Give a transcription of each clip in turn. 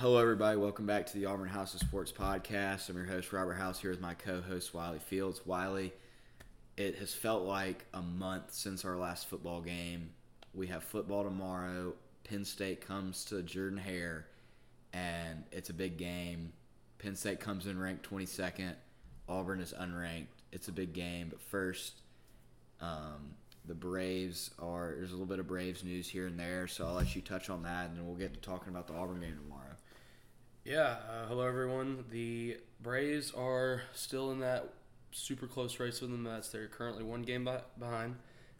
Hello, everybody. Welcome back to the Auburn House of Sports Podcast. I'm your host, Robert House, here with my co-host, Wiley Fields. Wiley, it has felt like a month since our last football game. We have football tomorrow. Penn State comes to Jordan-Hare, and it's a big game. Penn State comes in ranked 22nd. Auburn is unranked. It's a big game. But first, the Braves are – there's a little bit of Braves news here and there, so I'll let you touch on that, and then we'll get to talking about the Auburn game tomorrow. Yeah, hello everyone. The Braves are still in that super close race with the Mets. They're currently one game behind,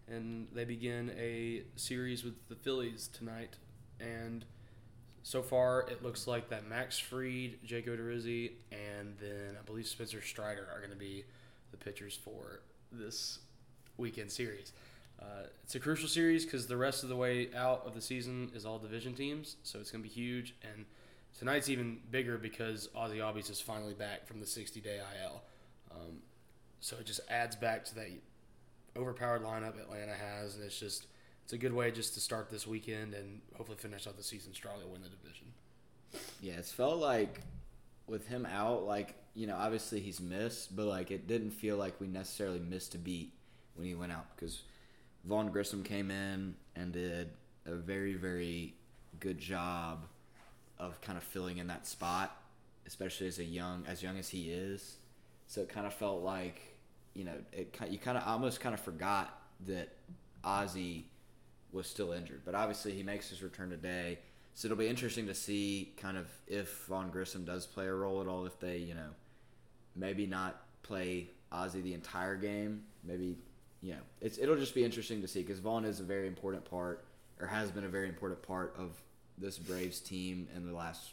and they begin a series with the Phillies tonight. And so far, it looks like that Max Fried, Jake Odorizzi, and then I believe Spencer Strider are going to be the pitchers for this weekend series. It's a crucial series because the rest of the way out of the season is all division teams, so it's going to be huge. And tonight's even bigger because Ozzie Albies is finally back from the 60-day IL. So it just adds back to that overpowered lineup Atlanta has, and it's a good way just to start this weekend and hopefully finish out the season strong and win the division. Yeah, it's felt like with him out, like, you know, obviously he's missed, but, like, it didn't feel like we necessarily missed a beat when he went out because Vaughn Grissom came in and did a very, very good job of kind of filling in that spot, especially as young as he is. So it kind of felt like, you know, you kind of almost kind of forgot that Ozzie was still injured. But obviously he makes his return today. So it'll be interesting to see kind of if Vaughn Grissom does play a role at all, if they, you know, maybe not play Ozzie the entire game. Maybe, you know, it'll just be interesting to see because Vaughn is a very important part or has been a very important part of this Braves team in the last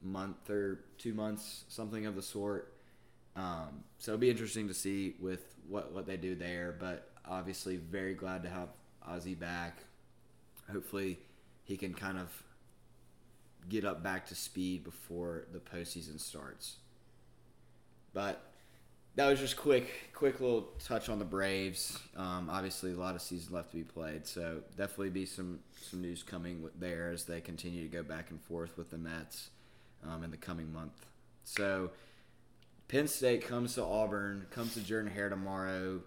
month or 2 months, something of the sort. So it'll be interesting to see with what they do there. But obviously very glad to have Ozzie back. Hopefully he can kind of get up back to speed before the postseason starts. But that was just quick little touch on the Braves. Obviously a lot of season left to be played, so definitely be some news coming there as they continue to go back and forth with the Mets in the coming month. So Penn State comes to Auburn, comes to Jordan-Hare tomorrow,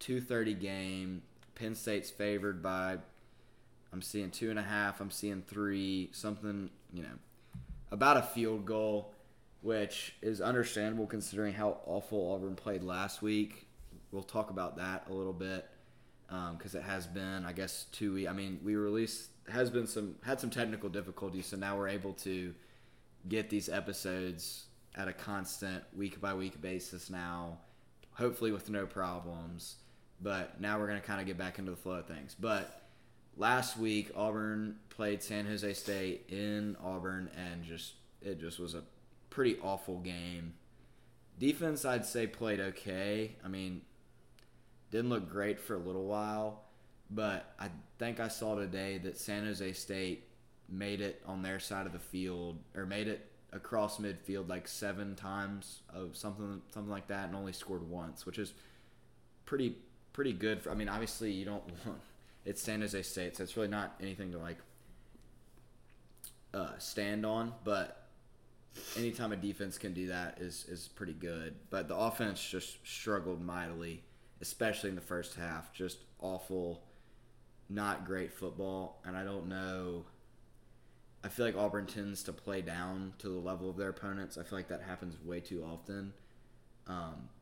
2:30 game. Penn State's favored by, I'm seeing 2.5, I'm seeing 3, something, you know, about a field goal, which is understandable considering how awful Auburn played last week. We'll talk about that a little bit because it has been, I guess, 2 weeks. I mean, we released had some technical difficulties, so now we're able to get these episodes at a constant week-by-week basis now, hopefully with no problems. But now we're going to kind of get back into the flow of things. But last week, Auburn played San Jose State in Auburn, and it just was a pretty awful game. Defense, I'd say, played okay. I mean, didn't look great for a little while, but I think I saw today that San Jose State made it on their side of the field, or made it across midfield like 7 times of something like that, and only scored once, which is pretty good. I mean, obviously you don't want – it's San Jose State, so it's really not anything to like stand on, but any time a defense can do that is pretty good. But the offense just struggled mightily, especially in the first half. Just awful, not great football, and I don't know – I feel like Auburn tends to play down to the level of their opponents. I feel like that happens way too often.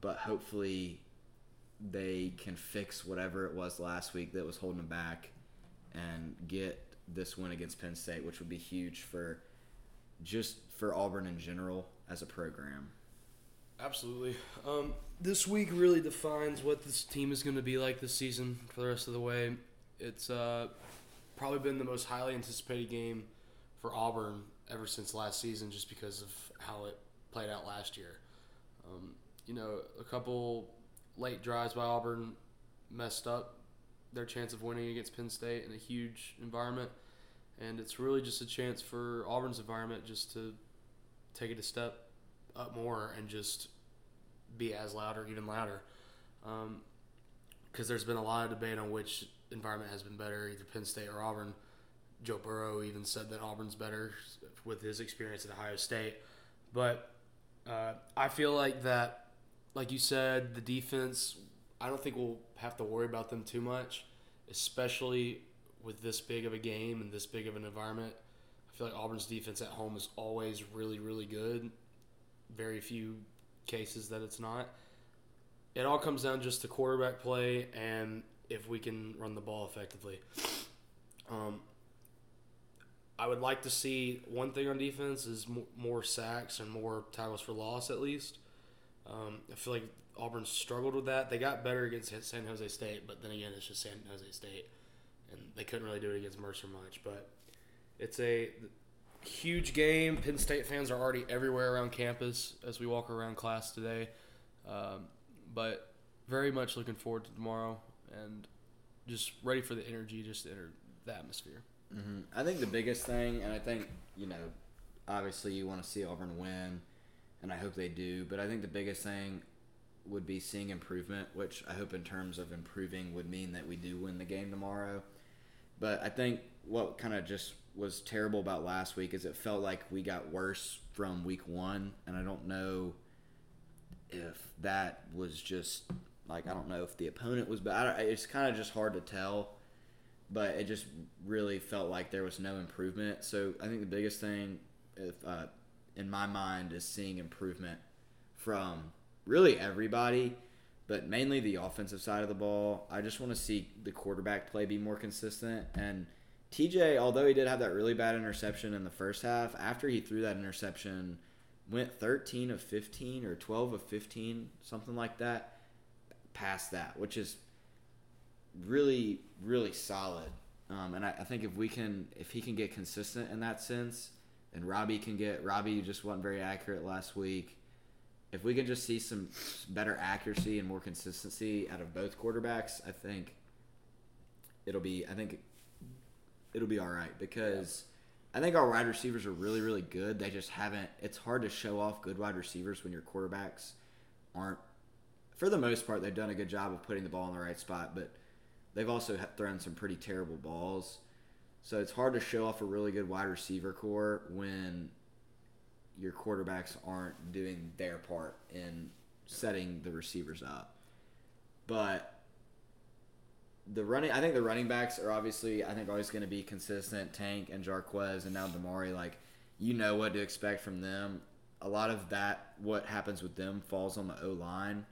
But hopefully they can fix whatever it was last week that was holding them back and get this win against Penn State, which would be huge for Auburn in general as a program. Absolutely. This week really defines what this team is going to be like this season for the rest of the way. It's probably been the most highly anticipated game for Auburn ever since last season, just because of how it played out last year. You know, a couple late drives by Auburn messed up their chance of winning against Penn State in a huge environment, and it's really just a chance for Auburn's environment just to take it a step up more and just be as loud or even louder, because there's been a lot of debate on which environment has been better, either Penn State or Auburn. Joe Burrow even said that Auburn's better with his experience at Ohio State. But I feel like that, like you said, the defense, I don't think we'll have to worry about them too much, especially with this big of a game and this big of an environment. I feel like Auburn's defense at home is always really, really good. Very few cases that it's not. It all comes down just to quarterback play and if we can run the ball effectively. I would like to see one thing on defense is more sacks and more tackles for loss at least. I feel like Auburn struggled with that. They got better against San Jose State, but then again, it's just San Jose State. And they couldn't really do it against Mercer much. But it's a huge game. Penn State fans are already everywhere around campus as we walk around class today. But very much looking forward to tomorrow and just ready for the energy, just to enter the atmosphere. Mm-hmm. I think the biggest thing, and I think, you know, obviously you want to see Auburn win, and I hope they do, but I think the biggest thing would be seeing improvement, which I hope in terms of improving would mean that we do win the game tomorrow. But I think what kind of just was terrible about last week is it felt like we got worse from week one, and I don't know if that was just like, I don't know if the opponent was bad. It's kind of just hard to tell. But it just really felt like there was no improvement. So I think the biggest thing, in my mind, is seeing improvement from really everybody, but mainly the offensive side of the ball. I just want to see the quarterback play be more consistent. And TJ, although he did have that really bad interception in the first half, after he threw that interception, went 13 of 15 or 12 of 15, something like that, past that, which is really, really solid. And I think if he can get consistent in that sense, and Robbie just wasn't very accurate last week. If we can just see some better accuracy and more consistency out of both quarterbacks, I think it'll be all right, because I think our wide receivers are really, really good. They just haven't, it's hard to show off good wide receivers when your quarterbacks aren't, for the most part, they've done a good job of putting the ball in the right spot, but they've also thrown some pretty terrible balls. So it's hard to show off a really good wide receiver core when your quarterbacks aren't doing their part in setting the receivers up. But I think the running backs are obviously, I think, always going to be consistent. Tank and Jarquez and now Damari, like, you know what to expect from them. A lot of that, what happens with them, falls on the O-line.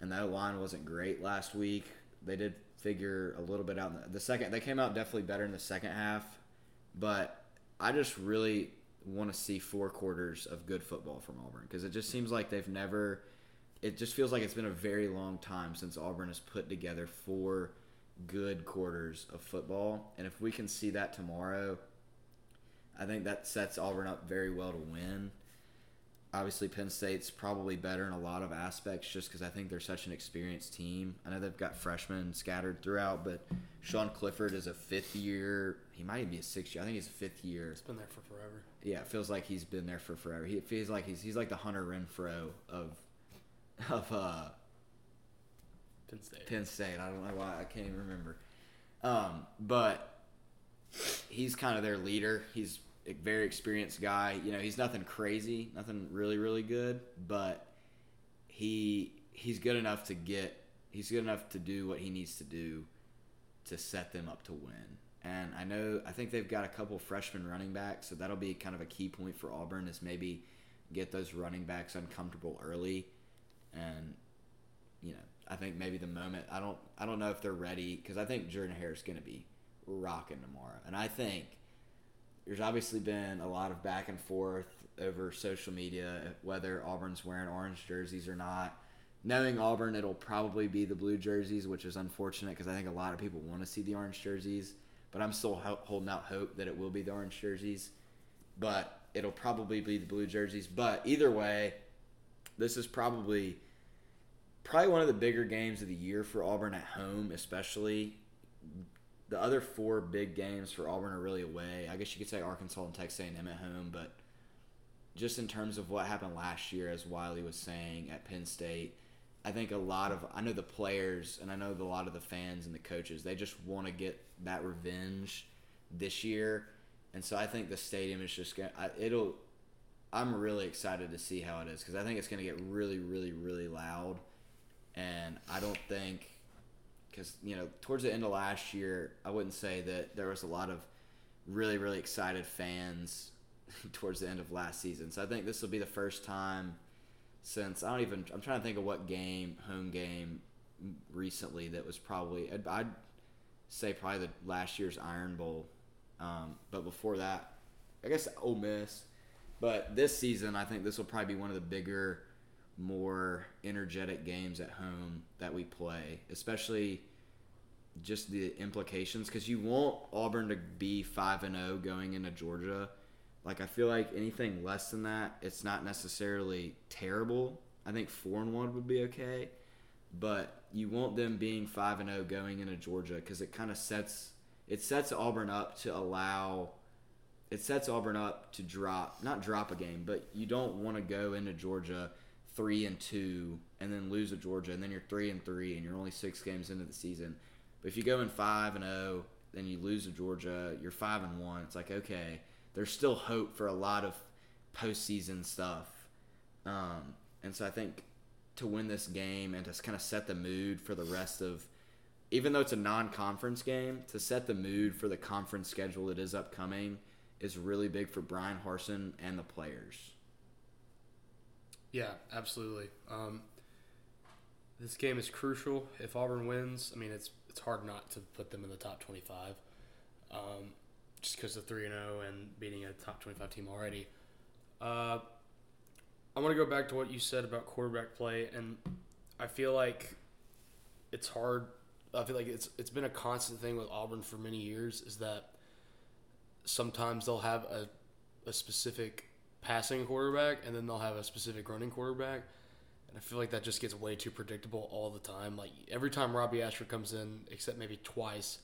And the O-line wasn't great last week. They did figure a little bit out in the second. They came out definitely better in the second half, but I just really want to see 4 quarters of good football from Auburn, because it just seems like they've never – it just feels like it's been a very long time since Auburn has put together 4 good quarters of football. And if we can see that tomorrow, I think that sets Auburn up very well to win. Obviously, Penn State's probably better in a lot of aspects just because I think they're such an experienced team. I know they've got freshmen scattered throughout, but Sean Clifford is a 5th year. He might even be a 6th year. I think he's a 5th year. He's been there for forever. Yeah, it feels like he's been there for forever. It feels like he's like the Hunter Renfro of Penn State. I don't know why. I can't even remember. But he's kind of their leader. He's a very experienced guy. You know, he's nothing crazy, nothing really, really good, but he's good enough to do what he needs to do to set them up to win. And I think they've got a couple freshman running backs, so that'll be kind of a key point for Auburn is maybe get those running backs uncomfortable early. And, you know, I think maybe the moment, I don't know if they're ready, because I think Jordan-Hare is going to be rocking tomorrow. And I think there's obviously been a lot of back and forth over social media, whether Auburn's wearing orange jerseys or not. Knowing Auburn, it'll probably be the blue jerseys, which is unfortunate because I think a lot of people want to see the orange jerseys. But I'm still holding out hope that it will be the orange jerseys. But it'll probably be the blue jerseys. But either way, this is probably one of the bigger games of the year for Auburn at home, especially. The other 4 big games for Auburn are really away. I guess you could say Arkansas and Texas A&M at home, but just in terms of what happened last year, as Wiley was saying, at Penn State, I think I know the players and I know a lot of the fans and the coaches, they just want to get that revenge this year. And so I think the stadium is just going to – I'm really excited to see how it is because I think it's going to get really, really, really loud. And I don't think – because, you know, towards the end of last year, I wouldn't say that there was a lot of really, really excited fans towards the end of last season. So I think this will be the first time since – I'm trying to think of what game, home game recently that was probably – I'd say probably the last year's Iron Bowl. But before that, I guess Ole Miss. But this season, I think this will probably be one of the bigger, more energetic games at home that we play, especially just the implications. Because you want Auburn to be 5-0 going into Georgia. Like, I feel like anything less than that, it's not necessarily terrible. I think 4-1 would be okay. But you want them being 5-0 going into Georgia because it kind of sets Auburn up to drop a game, but you don't want to go into Georgia 3-2 and then lose to Georgia, and then you're 3-3 and you're only 6 games into the season. But if you go in 5-0, then you lose to Georgia, you're 5-1. It's like, okay, there's still hope for a lot of postseason stuff. And so I think to win this game and to kind of set the mood for the rest of, even though it's a non-conference game, to set the mood for the conference schedule that is upcoming is really big for Brian Harsin and the players. Yeah, absolutely. This game is crucial. If Auburn wins, I mean, it's hard not to put them in the top 25, just because of 3-0 and beating a top 25 team already. I want to go back to what you said about quarterback play, and I feel like it's hard. I feel like it's been a constant thing with Auburn for many years is that sometimes they'll have a specific passing quarterback and then they'll have a specific running quarterback. And I feel like that just gets way too predictable all the time. Like every time Robbie Ashford comes in, except maybe twice,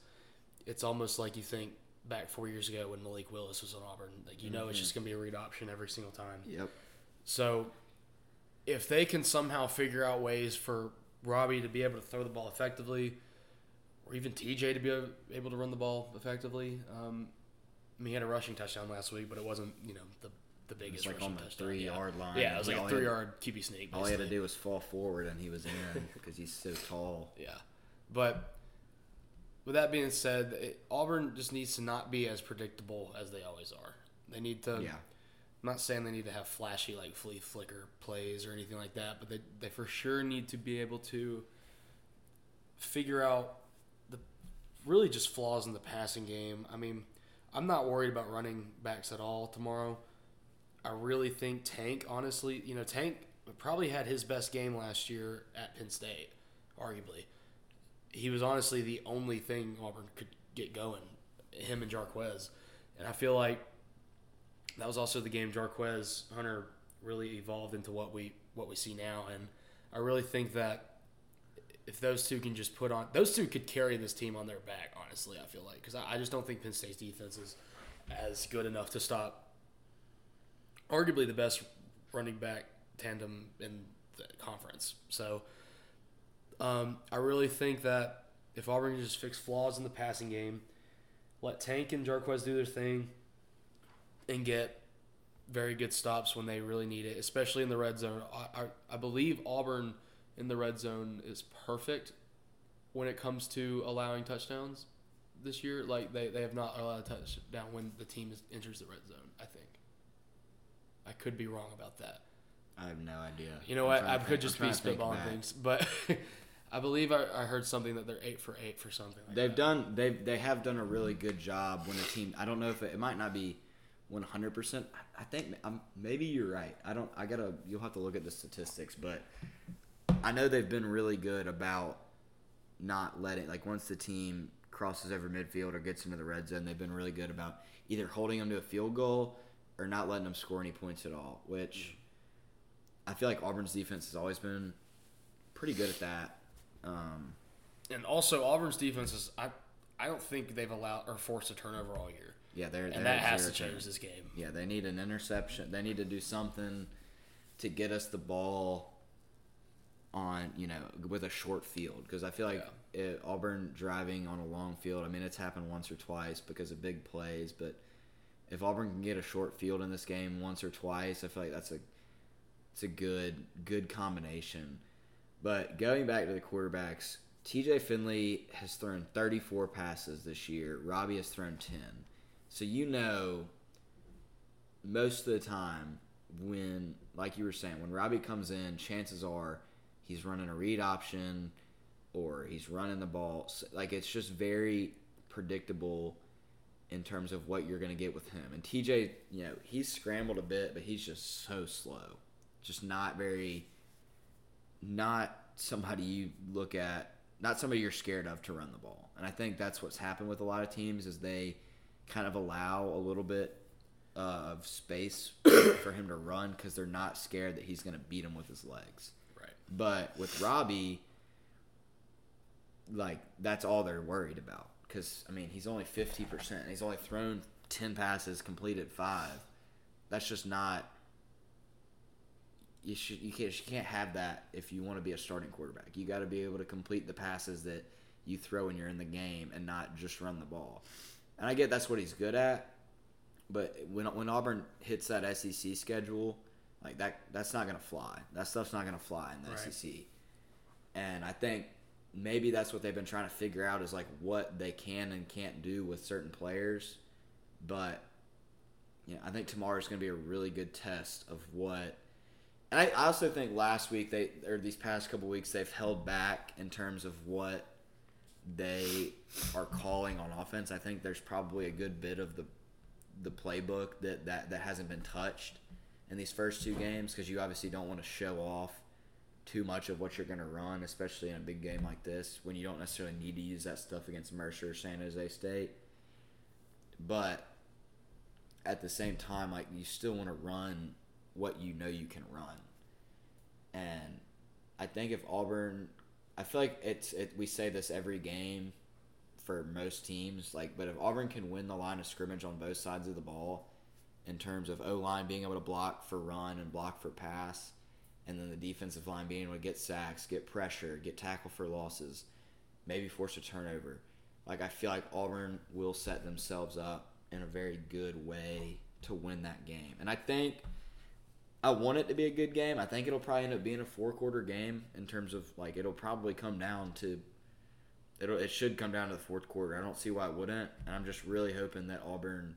it's almost like you think back 4 years ago when Malik Willis was on Auburn. Like, you know, it's just going to be a read option every single time. Yep. So if they can somehow figure out ways for Robbie to be able to throw the ball effectively – or even TJ to be able to run the ball effectively. I mean, he had a rushing touchdown last week, but it wasn't, you know, the biggest like rushing touchdown. Like on the 3-yard line. Yeah, it was like a 3-yard QB sneak. Basically. All he had to do was fall forward, and he was in because he's so tall. Yeah. But with that being said, Auburn just needs to not be as predictable as they always are. They need to – I'm not saying they need to have flashy, like, flea flicker plays or anything like that, but they for sure need to be able to figure out really just flaws in the passing game. I mean, I'm not worried about running backs at all tomorrow. I really think Tank, honestly, you know, Tank probably had his best game last year at Penn State, arguably. He was honestly the only thing Auburn could get going, him and Jarquez. And I feel like that was also the game Jarquez Hunter really evolved into what we see now. And I really think that if those two can just put on – those two could carry this team on their back, honestly, I feel like. Because I just don't think Penn State's defense is as good enough to stop arguably the best running back tandem in the conference. So I really think that if Auburn can just fix flaws in the passing game, let Tank and Jarquez do their thing, and get very good stops when they really need it, especially in the red zone. I believe Auburn – in the red zone is perfect when it comes to allowing touchdowns this year. Like, they have not allowed a touchdown when the team enters the red zone, I think. I could be wrong about that. I have no idea. You know what? I could just be spitballing things. But I believe I heard something that they're 8 for 8 for something like that. They have done a really good job when a team – I don't know if it might not be 100%. I think maybe you're right. You'll have to look at the statistics, but – I know they've been really good about not letting – like once the team crosses over midfield or gets into the red zone, they've been really good about either holding them to a field goal or not letting them score any points at all, which I feel like Auburn's defense has always been pretty good at that. And also Auburn's defense is I don't think they've allowed or forced a turnover all year. Yeah, and that has to change this game. Yeah, they need an interception. They need to do something to get us the ball – on, you know, with a short field, because I feel like Auburn driving on a long field, I mean, it's happened once or twice because of big plays, but if Auburn can get a short field in this game once or twice, I feel like that's a good combination. But going back to the quarterbacks, TJ Finley has thrown 34 passes this year. Robbie has thrown 10. So you know most of the time when, like you were saying, when Robbie comes in, chances are he's running a read option or he's running the ball. Like, it's just very predictable in terms of what you're going to get with him. And TJ, you know, he's scrambled a bit, but he's just so slow. Just not somebody you look at, not somebody you're scared of to run the ball. And I think that's what's happened with a lot of teams is they kind of allow a little bit of space for him to run because they're not scared that he's going to beat him with his legs. Right. But with Robbie, like, that's all they're worried about because, I mean, he's only 50%. And he's only thrown 10 passes, completed 5. That's just not – you can't have that if you want to be a starting quarterback. You got to be able to complete the passes that you throw when you're in the game and not just run the ball. And I get that's what he's good at, but when Auburn hits that SEC schedule, like that's not going to fly. That stuff's not going to fly in the SEC. And I think maybe that's what they've been trying to figure out is like what they can and can't do with certain players. But you know, I think tomorrow is going to be a really good test of what. And I also think last week these past couple weeks they've held back in terms of what they are calling on offense. I think there's probably a good bit of the playbook that hasn't been touched in these first two games because you obviously don't want to show off too much of what you're going to run, especially in a big game like this when you don't necessarily need to use that stuff against Mercer or San Jose State. But at the same time, like, you still want to run what you know you can run. And I think if Auburn – I feel like we say this every game – for most teams, like, but if Auburn can win the line of scrimmage on both sides of the ball in terms of O-line being able to block for run and block for pass, and then the defensive line being able to get sacks, get pressure, get tackle for losses, maybe force a turnover, like, I feel like Auburn will set themselves up in a very good way to win that game. And I think I want it to be a good game. I think it'll probably end up being a 4-quarter game in terms of, like, it'll probably come down to It should come down to the fourth quarter. I don't see why it wouldn't, and I'm just really hoping that Auburn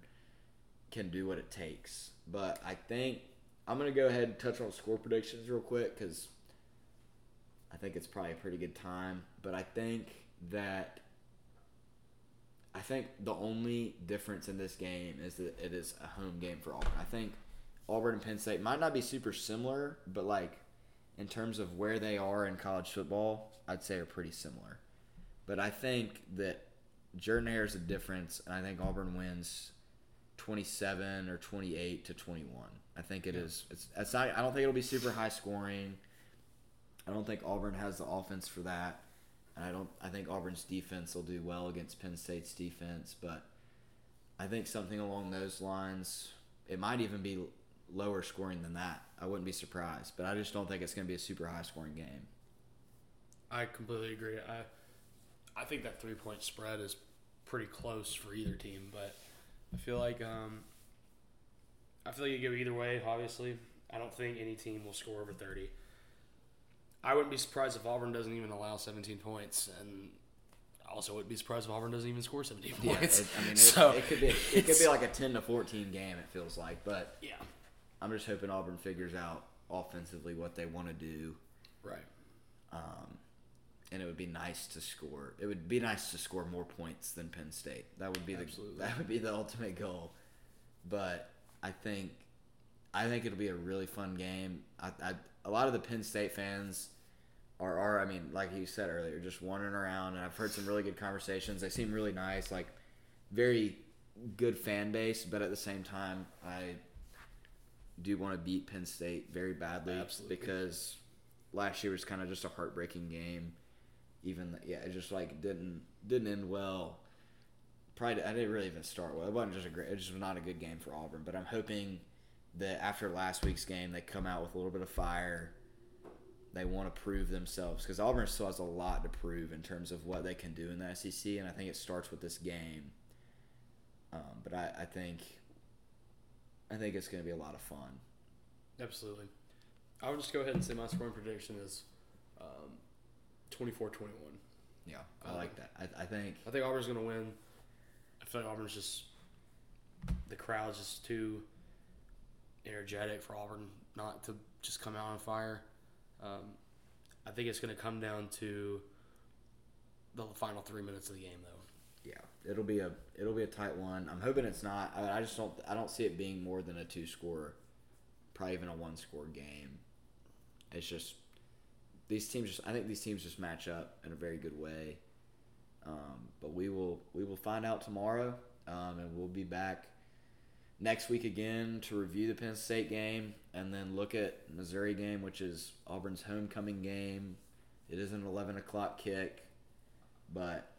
can do what it takes. But I think I'm going to go ahead and touch on score predictions real quick because I think it's probably a pretty good time. But I think the only difference in this game is that it is a home game for Auburn. I think Auburn and Penn State might not be super similar, but, like, in terms of where they are in college football, I'd say are pretty similar. But I think that Jordan-Hare is a difference, and I think Auburn wins 27 or 28 to 21. I think it is. It's not. I don't think it'll be super high scoring. I don't think Auburn has the offense for that, and I think Auburn's defense will do well against Penn State's defense. But I think something along those lines. It might even be lower scoring than that. I wouldn't be surprised. But I just don't think it's going to be a super high scoring game. I completely agree. I think that 3-point spread is pretty close for either team, but I feel like you go either way. Obviously, I don't think any team will score over 30. I wouldn't be surprised if Auburn doesn't even allow 17 points, and I also wouldn't be surprised if Auburn doesn't even score 17 points. It could be like a 10-14 game. It feels like, but yeah, I'm just hoping Auburn figures out offensively what they want to do. Right. And it would be nice to score. It would be nice to score more points than Penn State. That would be the ultimate goal. But I think it'll be a really fun game. A lot of the Penn State fans are I mean, like you said earlier, just wandering around. And I've heard some really good conversations. They seem really nice, like very good fan base. But at the same time, I do want to beat Penn State very badly. Absolutely. Because last year was kind of just a heartbreaking game. It just like didn't end well. Probably I didn't really even start well. It just was not a good game for Auburn. But I'm hoping that after last week's game, they come out with a little bit of fire, they want to prove themselves, because Auburn still has a lot to prove in terms of what they can do in the SEC, and I think it starts with this game. But I think it's going to be a lot of fun. Absolutely. I would just go ahead and say my scoring prediction is 24-21. Yeah, I like that. I think Auburn's going to win. I feel like Auburn's just – the crowd's just too energetic for Auburn not to just come out on fire. I think it's going to come down to the final 3 minutes of the game, though. Yeah, it'll be a tight one. I'm hoping it's not. I just don't. I don't see it being more than a two-score, probably even a one-score game. It's just these teams. I think these teams just match up in a very good way. But we will find out tomorrow, and we'll be back next week again to review the Penn State game and then look at the Missouri game, which is Auburn's homecoming game. It is an 11:00 kick, but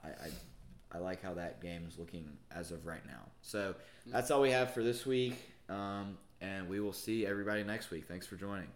I like how that game is looking as of right now. So that's all we have for this week, and we will see everybody next week. Thanks for joining.